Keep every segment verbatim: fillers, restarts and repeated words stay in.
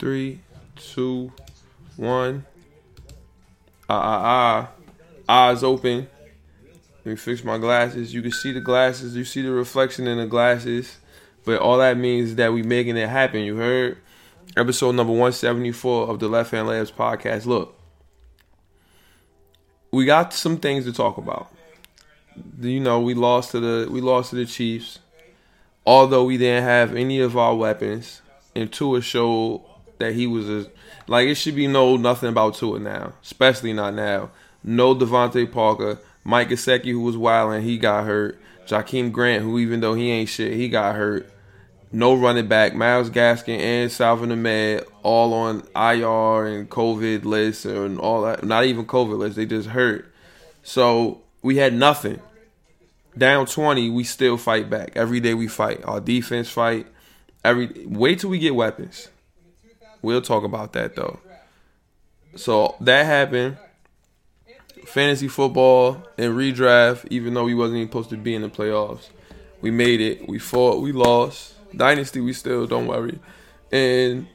three, two, one. Ah, ah, ah. Eyes open. Let me fix my glasses. You can see the glasses. You see the reflection in the glasses. But all that means is that we making it happen. You heard? Episode number one seventy-four of the Left Hand Labs podcast. Look, we got some things to talk about. You know, we lost to the we lost to the Chiefs. Although we didn't have any of our weapons, and Tua showed that he was a like it should be no nothing about Tua now, especially not now. No Devontae Parker, Mike Gesicki, who was wilding, he got hurt. Jakeem Grant, who even though he ain't shit, he got hurt. No running back, Myles Gaskin and Salvin Ahmed, all on I R and COVID lists and all that. Not even COVID lists, they just hurt. So we had nothing. Down twenty, we still fight back. Every day we fight. Our defense fight. Every wait till we get weapons. We'll talk about that though. So that happened. Fantasy football and redraft, even though we wasn't even supposed to be in the playoffs. We made it. We fought. We lost. Dynasty, we still, don't worry. And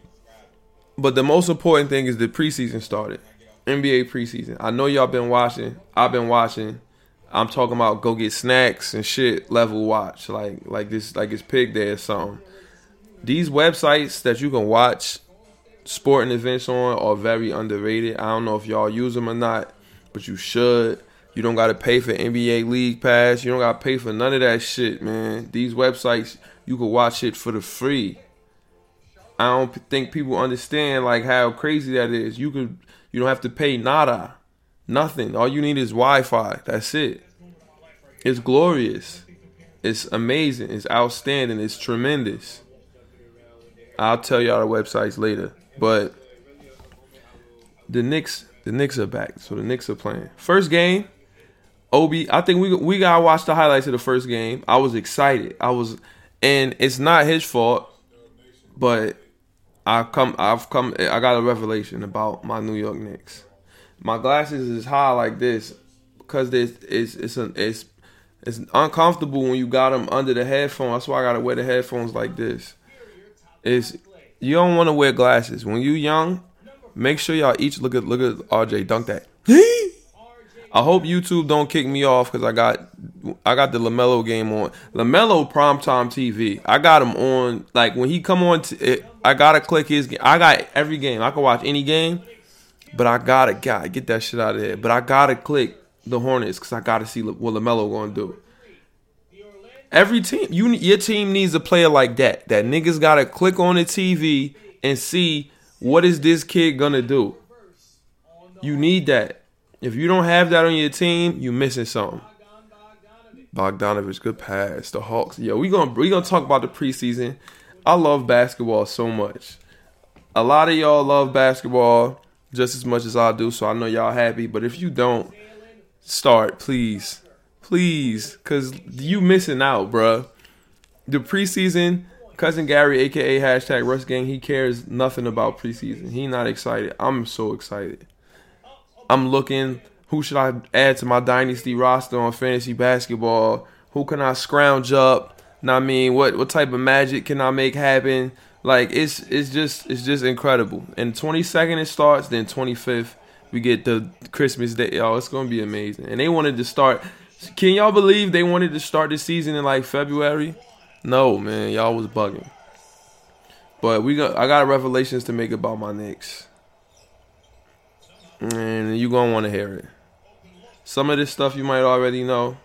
but the most important thing is the preseason started. N B A preseason. I know y'all been watching. I've been watching. I'm talking about go get snacks and shit level watch. Like like this like it's Pig Day or something. These websites that you can watch sporting events on are very underrated. I don't know if y'all use them or not, but you should. You don't got to pay for N B A League Pass. You don't got to pay for none of that shit, man. These websites, you can watch it for the free. I don't think people understand like how crazy that is. You could you don't have to pay nada. Nothing. All you need is Wi-Fi. That's it. It's glorious. It's amazing. It's outstanding. It's tremendous. I'll tell y'all the websites later. But the Knicks, the Knicks are back. So the Knicks are playing. First game. Obi, I think we we gotta watch the highlights of the first game. I was excited. I was, and it's not his fault, but I come, I've come, I got a revelation about my New York Knicks. My glasses is high like this because it's it's it's an, it's it's uncomfortable when you got them under the headphone. That's why I gotta wear the headphones like this. It's you don't want to wear glasses when you young. Make sure y'all each look at look at R J dunk that. I hope YouTube don't kick me off because I got I got the LaMelo game on. LaMelo primetime T V. I got him on like when he come on. T- it, I gotta click his game. I got every game. I can watch any game. But I gotta, gotta get that shit out of there. But I gotta click the Hornets because I gotta see what LaMelo gonna do. Every team, you your team needs a player like that. That niggas gotta click on the T V and see what is this kid gonna do. You need that. If you don't have that on your team, you missing something. Bogdanovich, good pass. The Hawks. Yo, we gonna we gonna talk about the preseason. I love basketball so much. A lot of y'all love basketball just as much as I do, so I know y'all happy. But if you don't, start, please. Please, because you missing out, bruh. The preseason, Cousin Gary, a k a hashtag Russ Gang, he cares nothing about preseason. He not excited. I'm so excited. I'm looking, who should I add to my dynasty roster on fantasy basketball? Who can I scrounge up? And I mean, what, what type of magic can I make happen? Like it's it's just it's just incredible. And twenty-second it starts, then twenty-fifth we get the Christmas Day. Y'all, it's gonna be amazing. And they wanted to start. Can y'all believe they wanted to start the season in like February? No, man, y'all was bugging. But we got I got revelations to make about my Knicks, and you gonna want to hear it. Some of this stuff you might already know,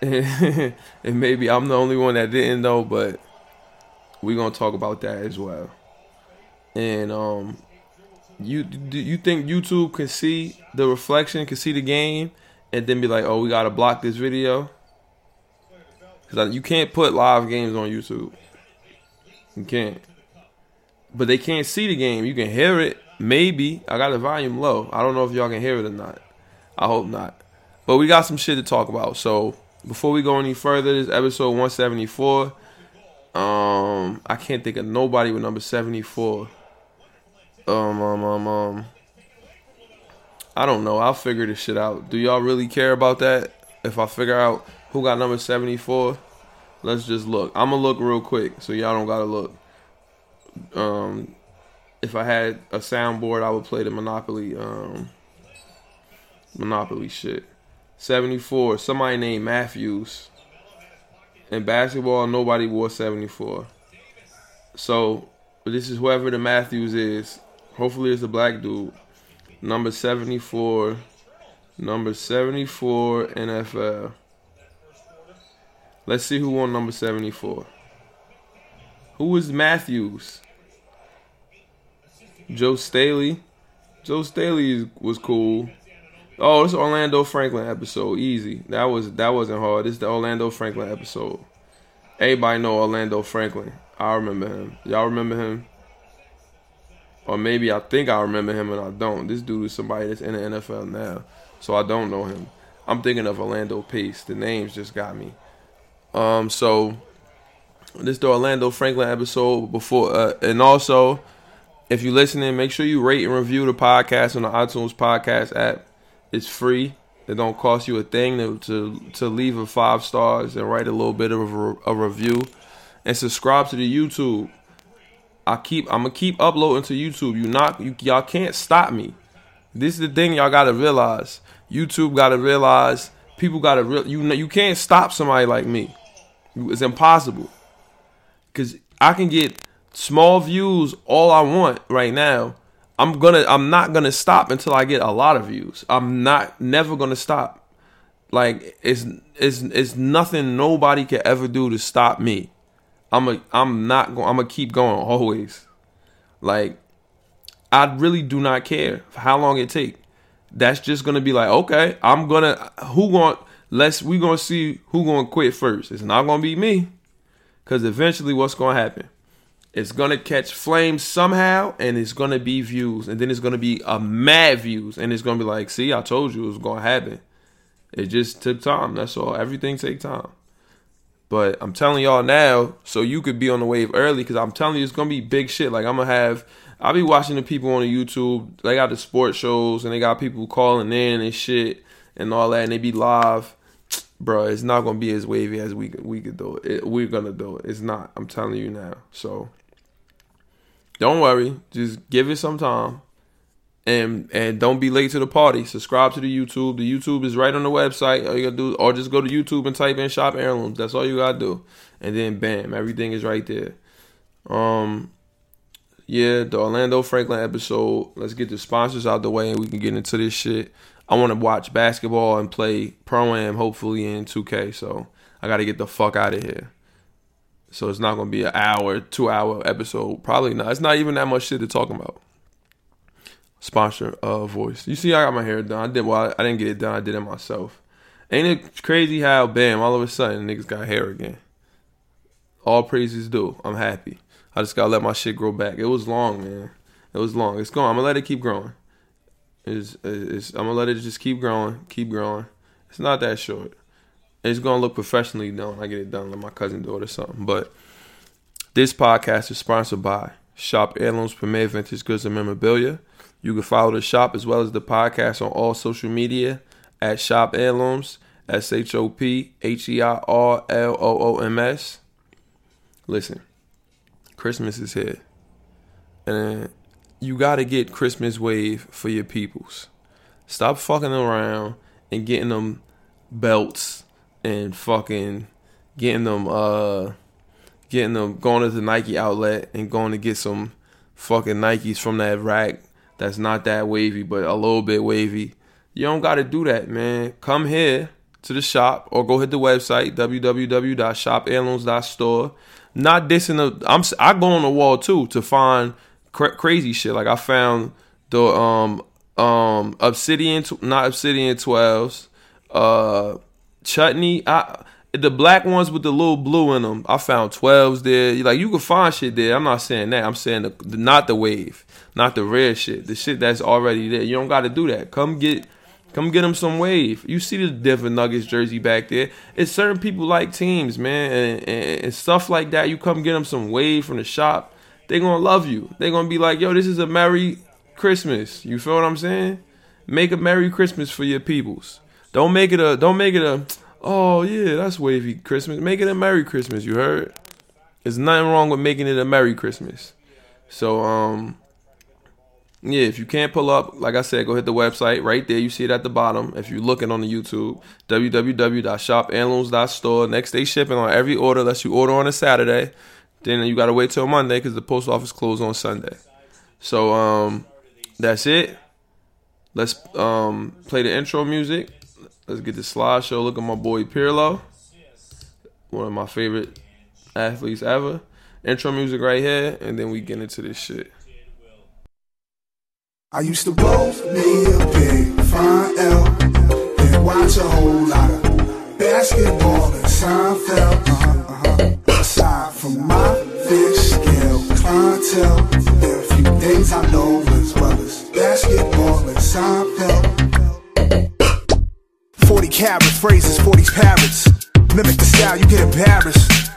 and maybe I'm the only one that didn't know, but. We're going to talk about that as well. And um, you do you think YouTube can see the reflection, can see the game, and then be like, oh, we got to block this video? Because you can't put live games on YouTube. You can't. But they can't see the game. You can hear it, maybe. I got the volume low. I don't know if y'all can hear it or not. I hope not. But we got some shit to talk about. So before we go any further, this is episode one seventy-four. Um, I can't think of nobody with number seventy-four. Um, um, um, um. I don't know. I'll figure this shit out. Do y'all really care about that? If I figure out who got number seventy-four, let's just look. I'm gonna look real quick so y'all don't gotta look. Um, if I had a soundboard, I would play the Monopoly, um, Monopoly shit. seventy-four, somebody named Matthews. In basketball, nobody wore seventy-four. So, this is whoever the Matthews is. Hopefully it's a black dude. Number seventy-four. Number seventy-four N F L. Let's see who won number seventy-four. Who is Matthews? Joe Staley. Joe Staley was cool. Oh, it's Orlando Franklin episode. Easy. That was that wasn't hard. It's the Orlando Franklin episode. Everybody know Orlando Franklin. I remember him. Y'all remember him? Or maybe I think I remember him and I don't. This dude is somebody that's in the N F L now, so I don't know him. I'm thinking of Orlando Pace. The names just got me. Um, so this is the Orlando Franklin episode before, uh, and also if you're listening, make sure you rate and review the podcast on the iTunes podcast app. It's free. It don't cost you a thing to to, to leave a five stars and write a little bit of a, a review. And subscribe to the YouTube. I keep I'm gonna keep uploading to YouTube. You not you, y'all can't stop me. This is the thing y'all gotta realize. YouTube gotta realize. People gotta real. You know you can't stop somebody like me. It's impossible. Cause I can get small views all I want right now. I'm gonna I'm not gonna stop until I get a lot of views. I'm not never gonna stop. Like it's it's it's nothing nobody could ever do to stop me. I'm a, I'm not going. I'm gonna keep going always. Like, I really do not care how long it take. That's just gonna be like, okay, I'm gonna who going let's we gonna see who gonna quit first. It's not gonna be me, cause eventually, what's gonna happen? It's gonna catch flame somehow, and it's gonna be views, and then it's gonna be a mad views, and it's gonna be like, see, I told you it was gonna happen. It just took time. That's all. Everything take time. But I'm telling y'all now, so you could be on the wave early, because I'm telling you, it's going to be big shit. Like, I'm going to have, I'll be watching the people on the YouTube. They got the sports shows, and they got people calling in and shit and all that, and they be live. Bro, it's not going to be as wavy as we, we could do it. it we're going to do it. It's not. I'm telling you now. So, don't worry. Just give it some time. And and don't be late to the party. Subscribe to the YouTube. The YouTube is right on the website. All you gotta do, or just go to YouTube and type in Shop Heirlooms. That's all you gotta do. And then bam, everything is right there. Um, yeah, the Orlando Franklin episode. Let's get the sponsors out the way and we can get into this shit. I want to watch basketball and play Pro-Am hopefully in two K. So I gotta get the fuck out of here. So it's not gonna be an hour, two hour episode. Probably not. It's not even that much shit to talk about. Sponsor uh, voice. You see, I got my hair done. I did. Well, I didn't get it done. I did it myself. Ain't it crazy how bam, all of a sudden niggas got hair again? All praises due. I'm happy. I just gotta let my shit grow back. It was long, man. It was long. It's going. I'm gonna let it keep growing. It's, it's, I'm gonna let it just keep growing, keep growing. It's not that short. It's gonna look professionally done when I get it done. Let my cousin do it or something. But this podcast is sponsored by Shop Heirlooms, Premier Vintage Goods and Memorabilia. You can follow the shop as well as the podcast on all social media at Shop Heirlooms, S H O P H E I R L O O M S. Listen, Christmas is here. And you got to get Christmas wave for your peoples. Stop fucking around and getting them belts and fucking getting them, uh, getting them going to the Nike outlet and going to get some fucking Nikes from that rack. That's not that wavy, but a little bit wavy. You don't got to do that, man. Come here to the shop or go hit the website, w w w dot shop heirlooms dot store. Not dissing the... I'm, I go on the wall, too, to find cra- crazy shit. Like, I found the um um Obsidian... Not Obsidian twelves. Uh, Chutney. I, the black ones with the little blue in them. I found twelves there. Like, you can find shit there. I'm not saying that. I'm saying the, the, not the wave. Not the rare shit. The shit that's already there. You don't got to do that. Come get come get them some wave. You see the Denver Nuggets jersey back there. It's certain people like teams, man. And, and, and stuff like that. You come get them some wave from the shop. They're going to love you. They're going to be like, yo, this is a Merry Christmas. You feel what I'm saying? Make a Merry Christmas for your peoples. Don't make it a, don't make it a, oh, yeah, that's wavy Christmas. Make it a Merry Christmas, you heard? There's nothing wrong with making it a Merry Christmas. So, um... Yeah, if you can't pull up, like I said, go hit the website right there. You see it at the bottom. If you're looking on the YouTube, w w w dot shop heirlooms dot store. Next day shipping on every order, unless you order on a Saturday. Then you got to wait till Monday because the post office closed on Sunday. So um, that's it. Let's um, play the intro music. Let's get the slideshow. Look at my boy Pirlo, one of my favorite athletes ever. Intro music right here, and then we get into this shit. I used to both me a big fine L and watch a whole lot of basketball and Seinfeld. Uh-huh, uh-huh. Aside from my fish scale clientele, there are a few things I know as well as basketball and Seinfeld. forty carats, phrases, forty parrots. Mimic the style, you get embarrassed.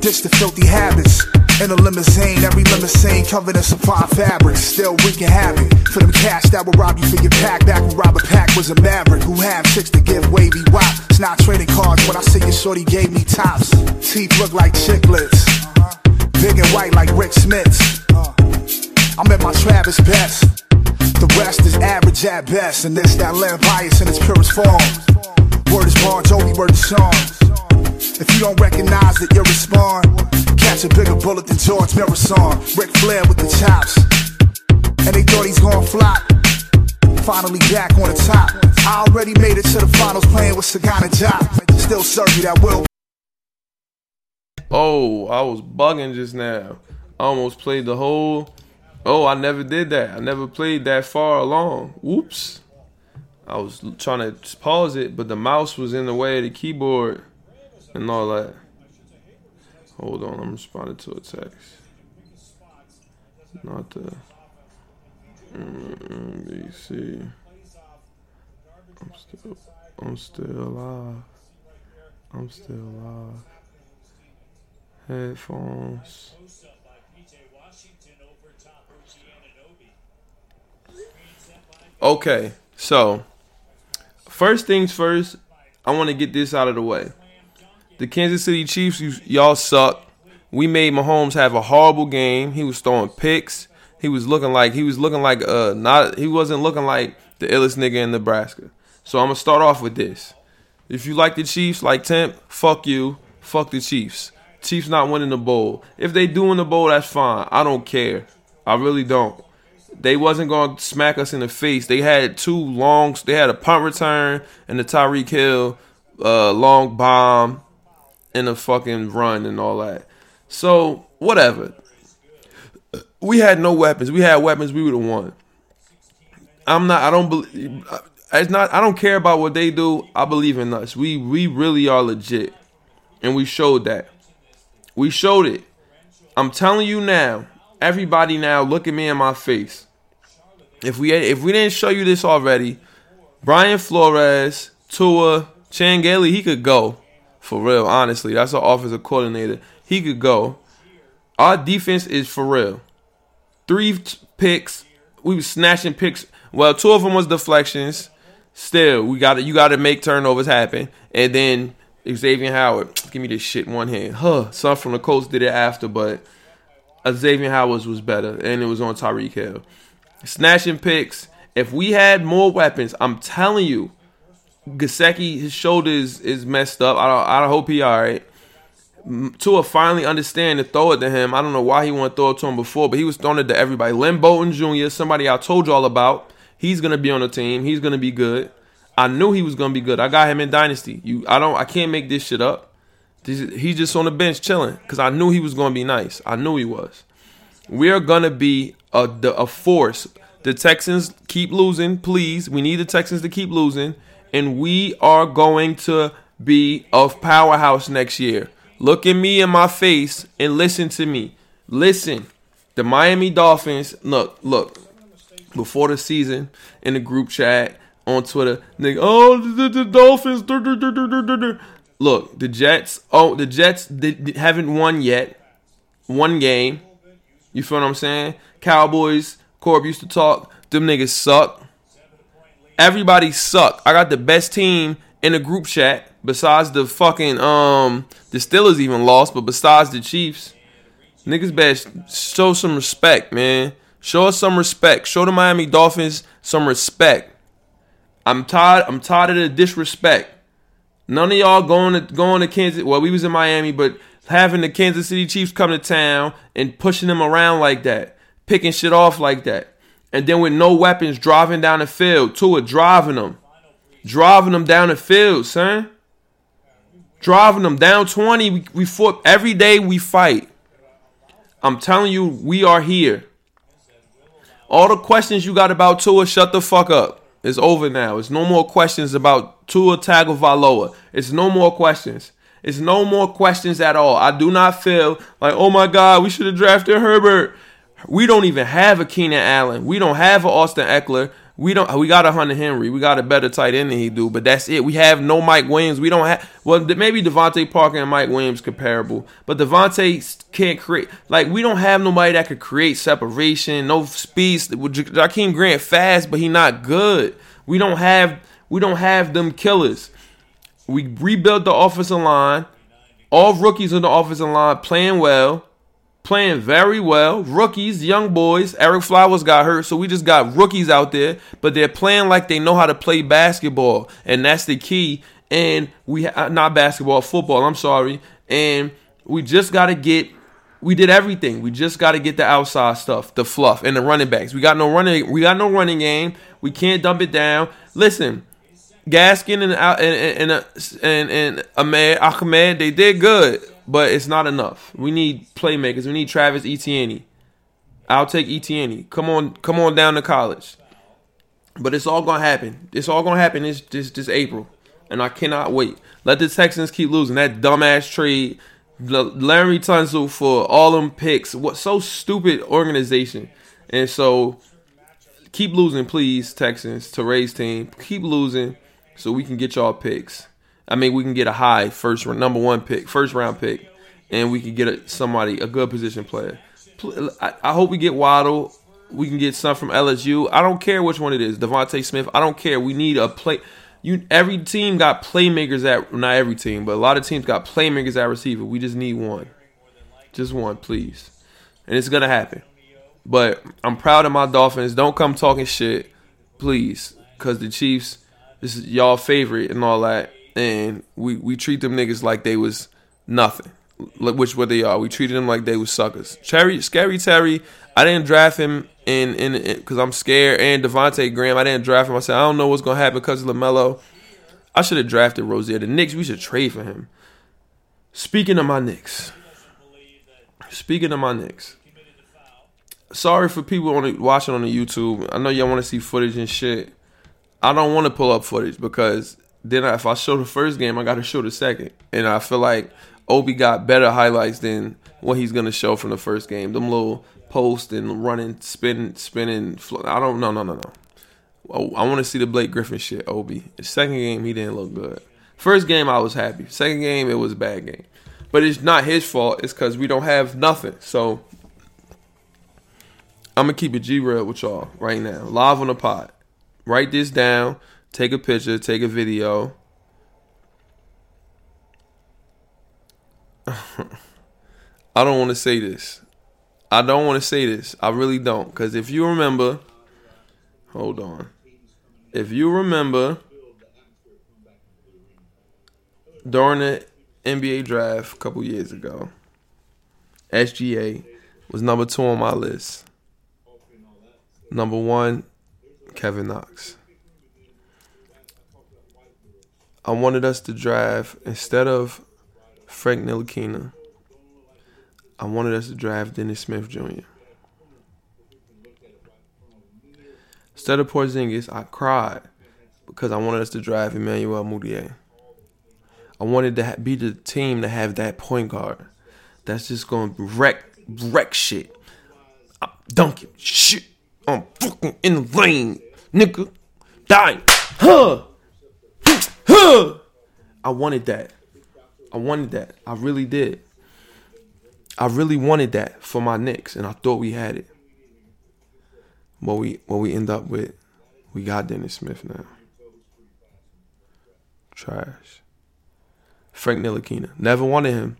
Ditch the filthy habits. In a limousine, every limousine covered in supply fabrics. Still wreaking havoc for them cash that will rob you for your pack. Back when Robert Pack was a maverick who had chicks to give wavy wop. It's not trading cards when I say your shorty gave me tops. Teeth look like chiclets, big and white like Rick Smith's. I'm at my Travis best, the rest is average at best. And this that land bias in its purest form. Word is born, Joey, word is song. If you don't recognize that you'll respond, catch a bigger bullet than George Marathon. Ric Flair with the chops, and they thought he's gon' flop. Finally back on the top. I already made it to the finals playing with Sagana Job. Still serve you that will. Oh, I was bugging just now. I almost played the whole. Oh, I never did that. I never played that far along. Whoops. I was trying to pause it, but the mouse was in the way of the keyboard. And all that. Hold on, I'm responding to a text. Not the M B C. I'm still, I'm still alive. I'm still alive. Headphones. Okay, so first things first. I want to get this out of the way. The Kansas City Chiefs, you, y'all suck. We made Mahomes have a horrible game. He was throwing picks. He was looking like he was looking like uh not he wasn't looking like the illest nigga in Nebraska. So I'm gonna start off with this. If you like the Chiefs, like Temp, fuck you. Fuck the Chiefs. Chiefs not winning the bowl. If they do win the bowl, that's fine. I don't care. I really don't. They wasn't gonna smack us in the face. They had two long. They had a punt return and a Tyreek Hill uh, long bomb. And a fucking run and all that. So, whatever. We had no weapons. We had weapons, we would have won. I'm not, I don't believe, it's not, I don't care about what they do. I believe in us. We we really are legit. And we showed that. We showed it. I'm telling you now, everybody now, look at me in my face. If we had, if we didn't show you this already, Brian Flores, Tua, Changeli, he could go. For real, honestly. That's our offensive coordinator. He could go. Our defense is for real. Three t- picks. We were snatching picks. Well, two of them was deflections. Still, we got you got to make turnovers happen. And then Xavier Howard, give me this shit in one hand. Huh. Some from the Colts did it after, but Xavier Howard was better. And it was on Tyreek Hill. Snatching picks. If we had more weapons, I'm telling you, Gesicki, his shoulder is, is messed up. I don't, I hope he all right. Tua finally understand to throw it to him. I don't know why he wanted to throw it to him before, but he was throwing it to everybody. Lynn Bolton Junior, somebody I told y'all about, he's gonna be on the team. He's gonna be good. I knew he was gonna be good. I got him in Dynasty. You, I don't, I can't make this shit up. This is, he's just on the bench chilling because I knew he was gonna be nice. I knew he was. We are gonna be a a force. The Texans keep losing, please. We need the Texans to keep losing. And we are going to be a powerhouse next year. Look at me in my face and listen to me. Listen. The Miami Dolphins, look, look. Before the season, in the group chat, on Twitter, nigga, oh, the, the Dolphins. Dur, dur, dur, dur, dur, dur. Look, the Jets, oh, the Jets they, they haven't won yet. One game. You feel what I'm saying? Cowboys, Corb used to talk, them niggas suck. Everybody suck. I got the best team in the group chat besides the fucking, um, the Steelers even lost, but besides the Chiefs, niggas best show some respect, man. Show us some respect. Show the Miami Dolphins some respect. I'm tired. I'm tired of the disrespect. None of y'all going to going to Kansas. Well, we was in Miami, but having the Kansas City Chiefs come to town and pushing them around like that, picking shit off like that, and then with no weapons driving down the field, Tua driving them, driving them down the field, son, driving them down twenty. We, we fought every day. We fight. I'm telling you, we are here. All the questions you got about Tua, shut the fuck up. It's over now. It's no more questions about Tua Tagovailoa. It's no more questions. It's no more questions at all. I do not feel like, oh my God, we should have drafted Herbert. We don't even have a Keenan Allen. We don't have an Austin Eckler. We don't. We got a Hunter Henry. We got a better tight end than he do, but that's it. We have no Mike Williams. We don't have. Well, maybe Devontae Parker and Mike Williams comparable, but Devontae can't create. Like, we don't have nobody that could create separation. No speed. Jakeem Grant fast, but he not good. We don't have. We don't have them killers. We rebuilt the offensive line. All rookies on the offensive line playing well. Playing very well. Rookies, young boys. Eric Flowers got hurt, so we just got rookies out there. But they're playing like they know how to play basketball, and that's the key. And we ha- not basketball, football. I'm sorry. And we just got to get. We did everything. We just got to get the outside stuff, the fluff, and the running backs. We got no running. We got no running game. We can't dump it down. Listen, Gaskin and and and and, and Ahmed, Ahmed, they did good. But it's not enough. We need playmakers. We need Travis Etienne. I'll take Etienne. Come on, come on down to college. But it's all gonna happen. It's all gonna happen this this this April, and I cannot wait. Let the Texans keep losing that dumbass trade, Larry Tunsil for all them picks. What so stupid organization, and so keep losing, please, Texans. Terray's team, keep losing, so we can get y'all picks. I mean, we can get a high first round, number one pick, first round pick, and we can get a, somebody, a good position player. I, I hope we get Waddle. We can get some from L S U. I don't care which one it is, Devontae Smith. I don't care. We need a play. You, every team got playmakers at, not every team, but a lot of teams got playmakers at receiver. We just need one, just one, please, and it's gonna happen. But I'm proud of my Dolphins. Don't come talking shit, please, because the Chiefs, this is y'all favorite and all that. And we, we treat them niggas like they was nothing, which what they are. We treated them like they was suckers. Terry, Scary Terry, I didn't draft him in in because I'm scared. And Devontae Graham, I didn't draft him. I said, I don't know what's going to happen because of LaMelo. I should have drafted Rozier. The Knicks, we should trade for him. Speaking of my Knicks. Speaking of my Knicks. Sorry for people on the, watching on the YouTube. I know y'all want to see footage and shit. I don't want to pull up footage because... Then I, if I show the first game, I got to show the second. And I feel like Obi got better highlights than what he's going to show from the first game. Them little posts and running, spinning, spinning. Fl- I don't know, no, no, no. I, I want to see the Blake Griffin shit, Obi. The second game, he didn't look good. First game, I was happy. Second game, it was a bad game. But it's not his fault. It's because we don't have nothing. So I'm going to keep it G-real with y'all right now. Live on the pod. Write this down. Take a picture, take a video. I don't want to say this. I don't want to say this. I really don't. Because if you remember, hold on. If you remember, during the N B A draft a couple years ago, S G A was number two on my list. Number one, Kevin Knox. I wanted us to draft, instead of Frank Ntilikina, I wanted us to draft Dennis Smith Junior Instead of Porzingis, I cried because I wanted us to draft Emmanuel Mudiay. I wanted to ha- be the team to have that point guard that's just going to wreck, wreck shit. I'm dunking shit. I'm fucking in the lane, nigga. Dying. Huh. I wanted that. I wanted that. I really did. I really wanted that for my Knicks, and I thought we had it. What we what we end up with, we got Dennis Smith now. Trash. Frank Ntilikina. Never wanted him.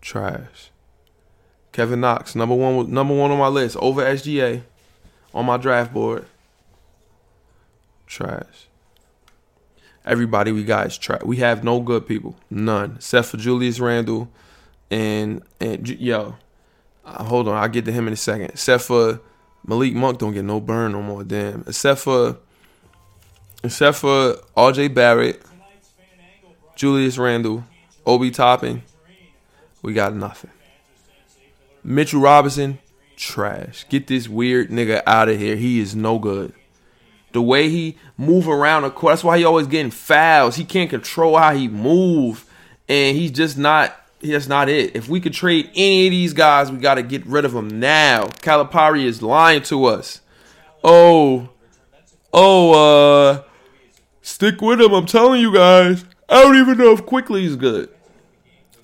Trash. Kevin Knox, number one, number one on my list, over S G A on my draft board. Trash. Everybody we got is trash. We have no good people, none, except for Julius Randle and and yo. Uh, hold on, I'll get to him in a second. Except for Malik Monk, don't get no burn no more. Damn. Except for, except for R J. Barrett, Julius Randle, Obi Toppin, we got nothing. Mitchell Robinson, trash. Get this weird nigga out of here. He is no good. The way he move around the court, that's why he always getting fouls. He can't control how he move, and he's just not. That's not it. If we could trade any of these guys, we got to get rid of them now. Calipari is lying to us. Oh, oh, uh, stick with him. I'm telling you guys. I don't even know if Quickly is good.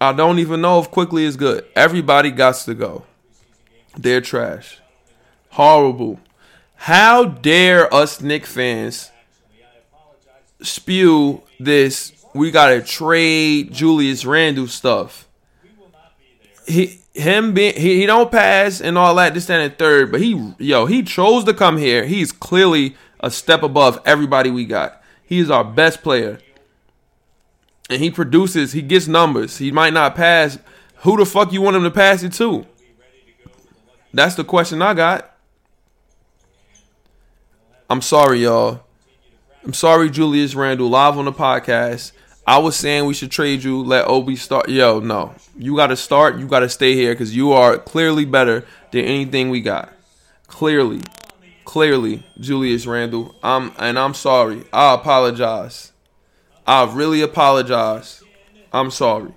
I don't even know if Quickly is good. Everybody got to go. They're trash. Horrible. How dare us Knicks fans spew this, we got to trade Julius Randle stuff. He, him being, he, he don't pass and all that, this, that, and third, but he, yo, he chose to come here. He's clearly a step above everybody we got. He is our best player. And he produces, he gets numbers. He might not pass. Who the fuck you want him to pass it to? That's the question I got. I'm sorry, y'all. I'm sorry, Julius Randle, live on the podcast. I was saying we should trade you, let Obi start. Yo, no. You got to start. You got to stay here because you are clearly better than anything we got. Clearly. Clearly, Julius Randle. I'm, and I'm sorry. I apologize. I really apologize. I'm sorry.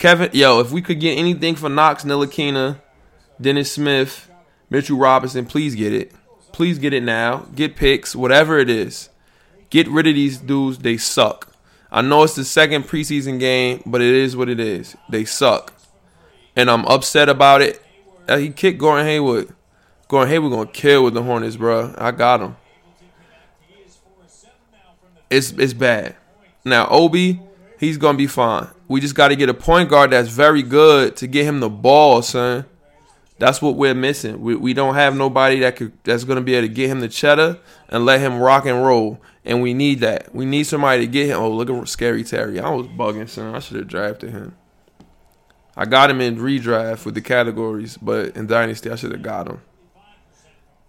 Kevin, yo, if we could get anything for Knox, Ntilikina, Dennis Smith, Mitchell Robinson, please get it. Please get it now. Get picks, whatever it is. Get rid of these dudes. They suck. I know it's the second preseason game, but it is what it is. They suck. And I'm upset about it. He kicked Gordon Hayward. Gordon Hayward going to kill with the Hornets, bro. I got him. It's it's bad. Now, Obi, he's going to be fine. We just got to get a point guard that's very good to get him the ball, son. That's what we're missing. We we don't have nobody that could that's gonna be able to get him the cheddar and let him rock and roll. And we need that. We need somebody to get him. Oh, look at Scary Terry. I was bugging, son. I should have drafted him. I got him in redraft with the categories, but in Dynasty I should have got him.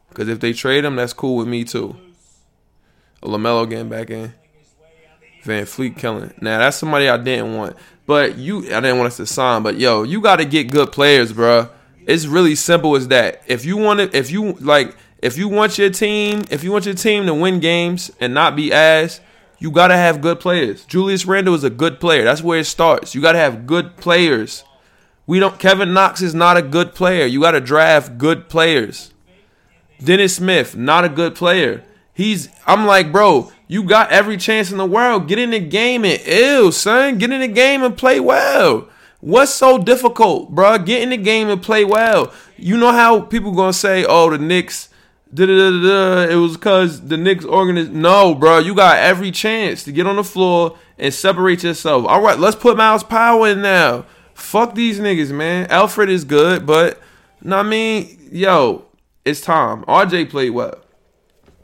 Because if they trade him, that's cool with me too. LaMelo getting back in. Van Fleet killing. Now that's somebody I didn't want, but you I didn't want us to sign. But yo, you got to get good players, bro. It's really simple as that. If you want to, if you like, if you want your team, if you want your team to win games and not be ass, you gotta have good players. Julius Randle is a good player. That's where it starts. You gotta have good players. We don't. Kevin Knox is not a good player. You gotta draft good players. Dennis Smith, not a good player. He's. I'm like, bro, you got every chance in the world. Get in the game and ew, son. Get in the game and play well. What's so difficult, bro? Get in the game and play well. You know how people gonna say, "Oh, the Knicks, da da da da." It was cause the Knicks organiz. No, bro, you got every chance to get on the floor and separate yourself. All right, let's put Miles Powell in now. Fuck these niggas, man. Alfred is good, but no, I mean, yo, it's time. R J played well.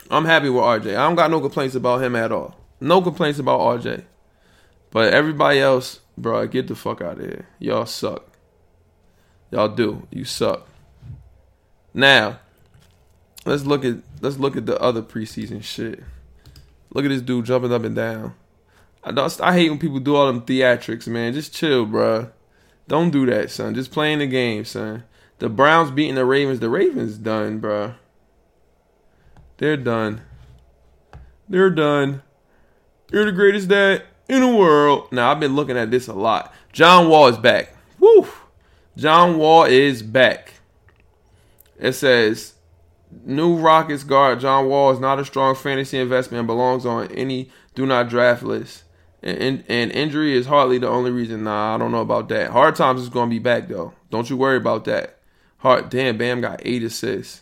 I'm happy with R J. I don't got no complaints about him at all. No complaints about R J. But everybody else. Bro, get the fuck out of here. Y'all suck. Y'all do. You suck. Now, let's look at let's look at the other preseason shit. Look at this dude jumping up and down. I don't, I hate when people do all them theatrics, man. Just chill, bro. Don't do that, son. Just playing the game, son. The Browns beating the Ravens. The Ravens done, bro. They're done. They're done. You're the greatest dad in the world. Now, I've been looking at this a lot. John Wall is back. Woo! John Wall is back. It says, new Rockets guard John Wall is not a strong fantasy investment and belongs on any do not draft list. And, and, and injury is hardly the only reason. Nah, I don't know about that. Hard Times is going to be back, though. Don't you worry about that. Hard, damn, Bam got eight assists.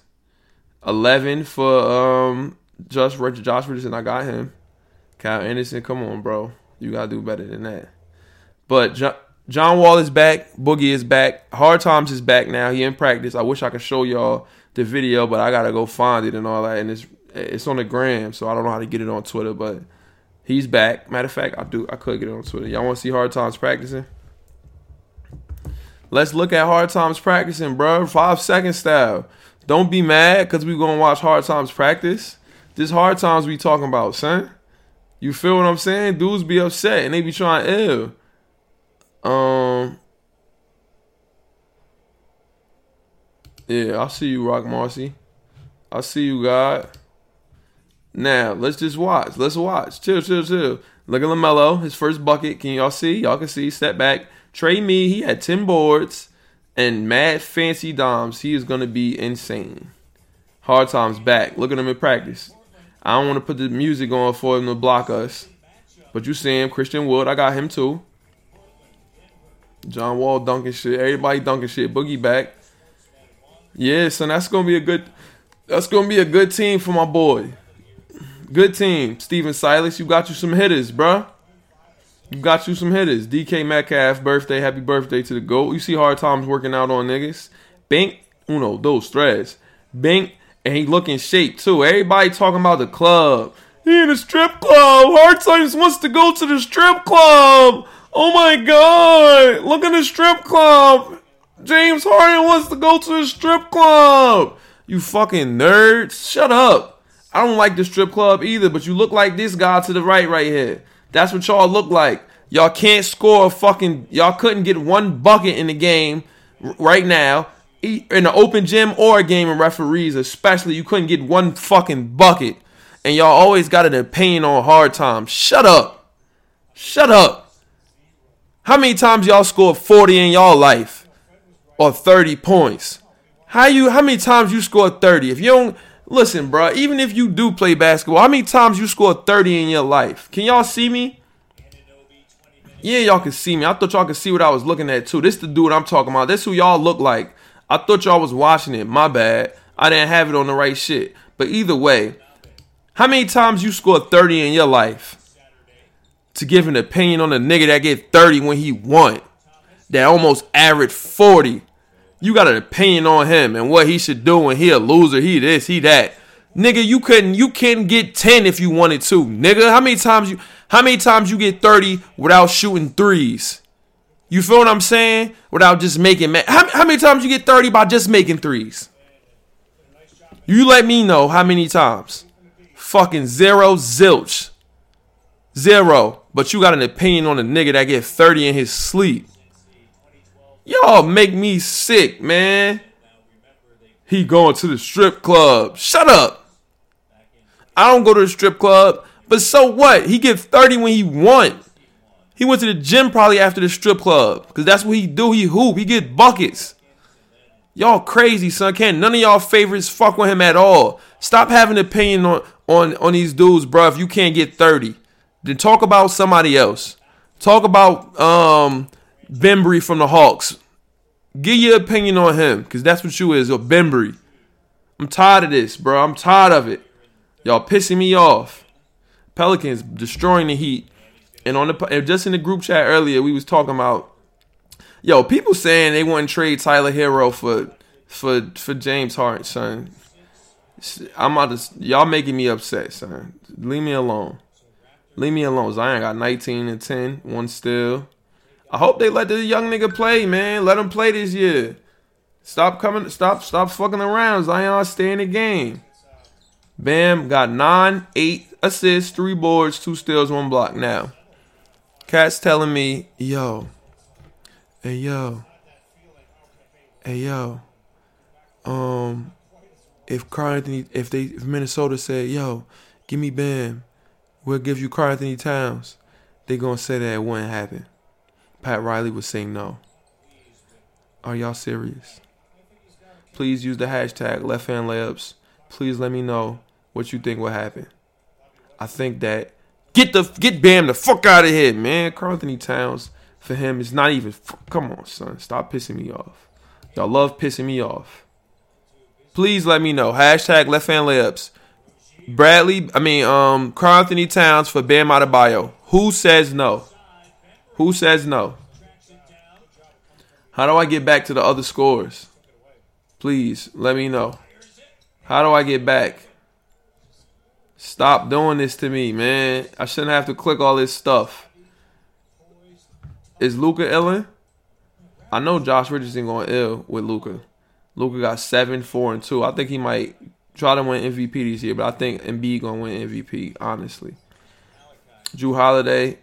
eleven for um Josh Richardson. I got him. Kyle Anderson, come on, bro. You got to do better than that. But John Wall is back. Boogie is back. Hard Times is back now. He in practice. I wish I could show y'all the video, but I got to go find it and all that. And it's it's on the gram, so I don't know how to get it on Twitter, but he's back. Matter of fact, I do. I could get it on Twitter. Y'all want to see Hard Times practicing? Let's look at Hard Times practicing, bro. Five-second style. Don't be mad because we going to watch Hard Times practice. This Hard Times we talking about, son. You feel what I'm saying? Dudes be upset and they be trying ill. Um, yeah, I see you, Rock Marcy. I see you, God. Now, let's just watch. Let's watch. Chill, chill, chill. Look at LaMelo, his first bucket. Can y'all see? Y'all can see. Step back. Trey me. He had ten boards and mad fancy dimes. He is going to be insane. Hard Times back. Look at him in practice. I don't want to put the music on for him to block us. But you see him. Christian Wood. I got him too. John Wall dunking shit. Everybody dunking shit. Boogie back. Yeah, son, that's gonna be a good that's gonna be a good team for my boy. Good team. Steven Silas, you got you some hitters, bruh. You got you some hitters. D K Metcalf, birthday, happy birthday to the GOAT. You see Hard Times working out on niggas. Bink, uno, dos, tres. Bink, and he look in shape too. Everybody talking about the club. He in the strip club. Hard Times wants to go to the strip club. Oh my God, look at the strip club. James Harden wants to go to the strip club. You fucking nerds, shut up. I don't like the strip club either, but you look like this guy to the right right here. That's what y'all look like. Y'all can't score a fucking, y'all couldn't get one bucket in the game right now. In an open gym or a game of referees especially, you couldn't get one fucking bucket. And y'all always got an opinion on Hard Times. Shut up. Shut up. How many times y'all scored forty in y'all life or thirty points? How you? How many times you scored thirty? If you don't listen, bro, even if you do play basketball, how many times you scored thirty in your life? Can y'all see me? Yeah, y'all can see me. I thought y'all could see what I was looking at too. This the dude I'm talking about. This who y'all look like. I thought y'all was watching it. My bad. I didn't have it on the right shit. But either way, how many times you scored thirty in your life? To give an opinion on a nigga that get thirty when he won, that almost averaged forty. You got an opinion on him and what he should do, and he a loser, he this, he that. Nigga, you couldn't, you can't get ten if you wanted to. Nigga, how many times you, how many times you get thirty without shooting threes? You feel what I'm saying? Without just making, ma- how, how many times you get thirty by just making threes? You let me know how many times. Fucking zero, zilch. Zero, but you got an opinion on a nigga that get thirty in his sleep. Y'all make me sick, man. He going to the strip club. Shut up. I don't go to the strip club, but so what? He get thirty when he won. He went to the gym probably after the strip club because that's what he do. He hoop. He get buckets. Y'all crazy, son. Can't none of y'all favorites fuck with him at all. Stop having an opinion on, on, on these dudes, bro, if you can't get thirty. Then talk about somebody else. Talk about um, Bembry from the Hawks. Give your opinion on him, because that's what you is, or Bembry. I'm tired of this, bro. I'm tired of it. Y'all pissing me off. Pelicans destroying the Heat. And on the just in the group chat earlier, we was talking about, yo, people saying they wouldn't trade Tyler Hero for for for James Harden, son. I'm about to, y'all making me upset, son. Leave me alone. Leave me alone. Zion got nineteen and ten. One steal. I hope they let this young nigga play, man. Let him play this year. Stop coming. Stop Stop fucking around. Zion, stay in the game. Bam got nine, eight assists, three boards, two steals, one block. Now, Cat's telling me, yo. Hey, yo. Hey, yo. Um, if Karl-Anthony, if they, if Minnesota said, yo, give me Bam. We'll give you Karl-Anthony Towns. They gonna say that it wouldn't happen. Pat Riley would say no. Are y'all serious? Please use the hashtag left hand layups. Please let me know what you think will happen. I think that get the get Bam the fuck out of here, man. Karl-Anthony Towns for him is not even. Come on, son, stop pissing me off. Y'all love pissing me off. Please let me know hashtag left hand layups. Bradley, I mean, um, Karl-Anthony Towns for Bam Adebayo. Who says no? Who says no? How do I get back to the other scores? Please, let me know. How do I get back? Stop doing this to me, man. I shouldn't have to click all this stuff. Is Luka illin? I know Josh Richardson going ill with Luka. Luka got seven, four, and two. I think he might try to win M V P this year, but I think Embiid going to win M V P, honestly. Drew Holiday.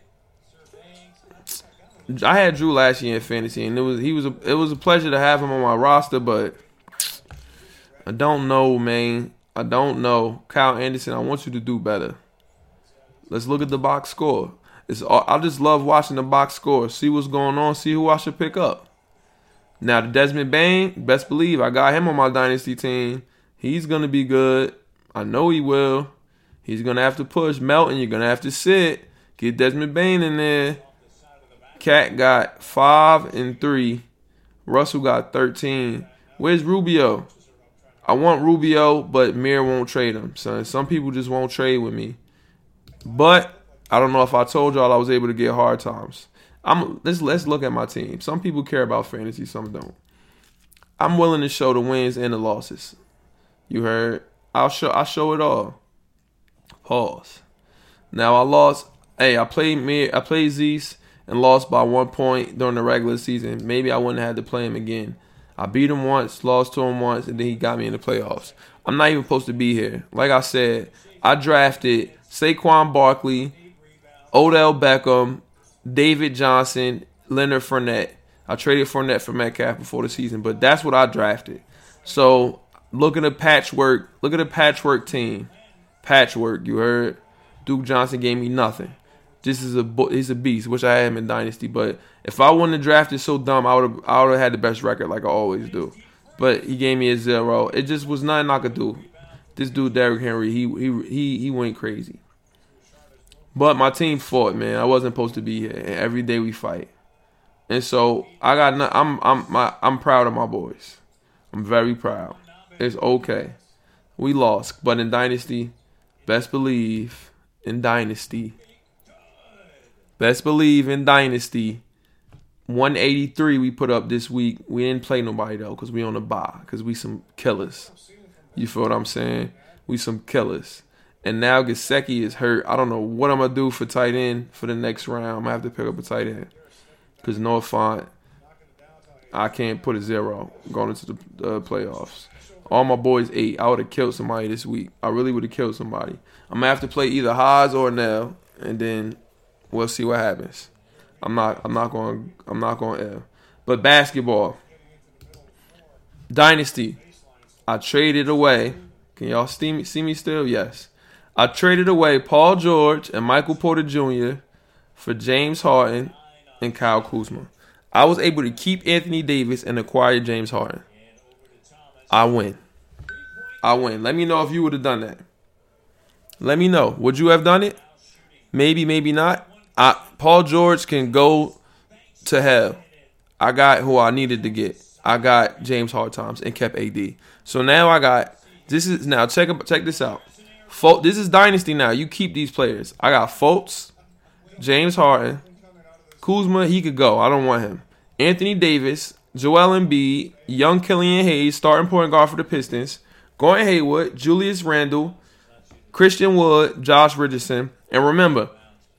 I had Drew last year in fantasy, and it was he was a, it was a pleasure to have him on my roster, but I don't know, man. I don't know. Kyle Anderson, I want you to do better. Let's look at the box score. It's all, I just love watching the box score, see what's going on, see who I should pick up. Now, the Desmond Bain, best believe I got him on my dynasty team. He's going to be good. I know he will. He's going to have to push. Melton, you're going to have to sit. Get Desmond Bain in there. Cat got five and three. Russell got thirteen. Where's Rubio? I want Rubio, but Mir won't trade him, son. Some people just won't trade with me. But I don't know if I told y'all I was able to get hard times. I'm let's let's look at my team. Some people care about fantasy, some don't. I'm willing to show the wins and the losses. You heard? I'll show I show it all. Pause. Now I lost. Hey, I played Mir. I played Zeus and lost by one point during the regular season. Maybe I wouldn't have had to play him again. I beat him once, lost to him once, and then he got me in the playoffs. I'm not even supposed to be here. Like I said, I drafted Saquon Barkley, Odell Beckham, David Johnson, Leonard Fournette. I traded Fournette for Metcalf before the season, but that's what I drafted. So look at the patchwork. Look at the patchwork team. Patchwork, you heard? Duke Johnson gave me nothing. This is a he's a beast, which I am in Dynasty. But if I wouldn't have drafted so dumb, I would have I would have had the best record like I always do. But he gave me a zero. It just was nothing I could do. This dude Derrick Henry, he he he he went crazy. But my team fought, man. I wasn't supposed to be here. And every day we fight, and so I got no, I'm I'm my I'm proud of my boys. I'm very proud. It's okay. We lost, but in Dynasty, best believe in Dynasty. Best believe in Dynasty, one eighty-three we put up this week. We didn't play nobody, though, because we on a bye, because we some killers. You feel what I'm saying? We some killers. And now Gesicki is hurt. I don't know what I'm going to do for tight end for the next round. I'm going to have to pick up a tight end because Noah Font, I can't put a zero going into the uh, playoffs. All my boys ate. I would have killed somebody this week. I really would have killed somebody. I'm going to have to play either Haas or Nell, and then we'll see what happens. I'm not. I'm not going. I'm not going to. But basketball, Dynasty. I traded away. Can y'all see me? See me still? Yes. I traded away Paul George and Michael Porter Junior for James Harden and Kyle Kuzma. I was able to keep Anthony Davis and acquire James Harden. I win. I win. Let me know if you would have done that. Let me know. Would you have done it? Maybe. Maybe not. I, Paul George can go to hell. I got who I needed to get. I got James Harden and kept A D. So now I got this is now check check this out. Fol- this is Dynasty now. You keep these players. I got Fultz, James Harden, Kuzma. He could go. I don't want him. Anthony Davis, Joel Embiid, young Killian Hayes, starting point guard for the Pistons, Gordon Hayward, Julius Randle, Christian Wood, Josh Richardson, and remember.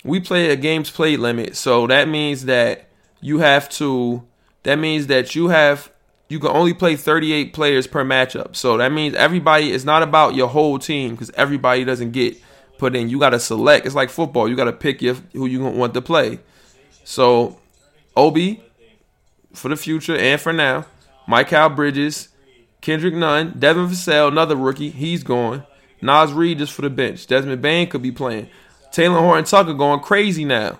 We play a games played limit, so that means that you have to. That means that you have you can only play thirty-eight players per matchup. So that means everybody. It's not about your whole team because everybody doesn't get put in. You got to select. It's like football. You got to pick your who you want to play. So Obi for the future and for now, Mikal Bridges, Kendrick Nunn, Devin Vassell, another rookie. He's going. Nas Reed just for the bench. Desmond Bain could be playing. Taylor Horton Tucker going crazy now.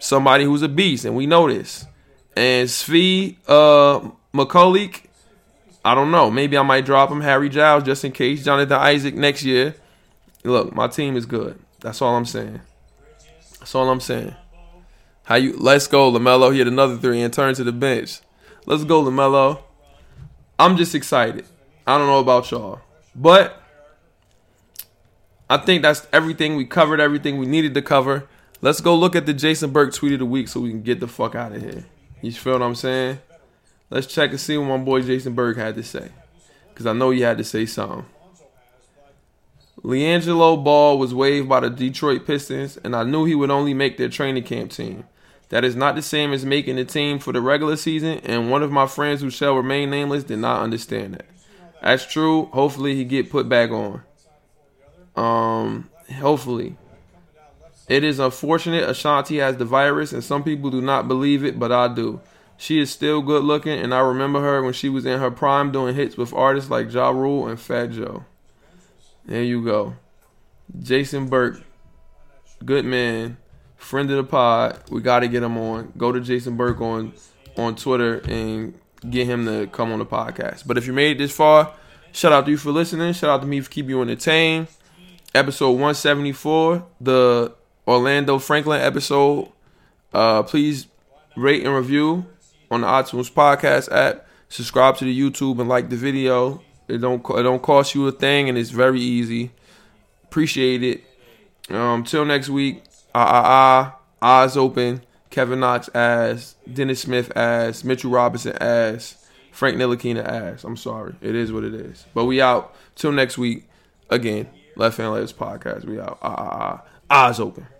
Somebody who's a beast, and we know this. And Svi uh, McCulloch, I don't know. Maybe I might drop him. Harry Giles just in case. Jonathan Isaac next year. Look, my team is good. That's all I'm saying. That's all I'm saying. How you? Let's go, LaMelo. He had another three and turned to the bench. Let's go, LaMelo. I'm just excited. I don't know about y'all. But I think that's everything. We covered everything we needed to cover. Let's go look at the Jason Burke tweet of the week so we can get the fuck out of here. You feel what I'm saying? Let's check and see what my boy Jason Berg had to say, because I know he had to say something. LaMelo Ball was waived by the Detroit Pistons, and I knew he would only make their training camp team. That is not the same as making the team for the regular season, and one of my friends who shall remain nameless did not understand that. That's true. Hopefully he get put back on. Um, hopefully. It is unfortunate Ashanti has the virus, and some people do not believe it, but I do. She is still good looking, and I remember her when she was in her prime doing hits with artists like Ja Rule and Fat Joe. There you go. Jason Burke, good man, friend of the pod. We got to get him on. Go to Jason Burke on, on Twitter and get him to come on the podcast. But if you made it this far, shout out to you for listening. Shout out to me for keeping you entertained. Episode one seventy-four, the Orlando Franklin episode. Uh, please rate and review on the iTunes podcast app. Subscribe to the YouTube and like the video. It don't it don't cost you a thing, and it's very easy. Appreciate it. Um, till next week. Ah ah ah. Eyes open. Kevin Knox ass. Dennis Smith ass. Mitchell Robinson ass. Frank Ntilikina ass. I'm sorry. It is what it is. But we out till next week. Again, Left Hand Layers podcast. We out. Ah ah ah. Eyes open.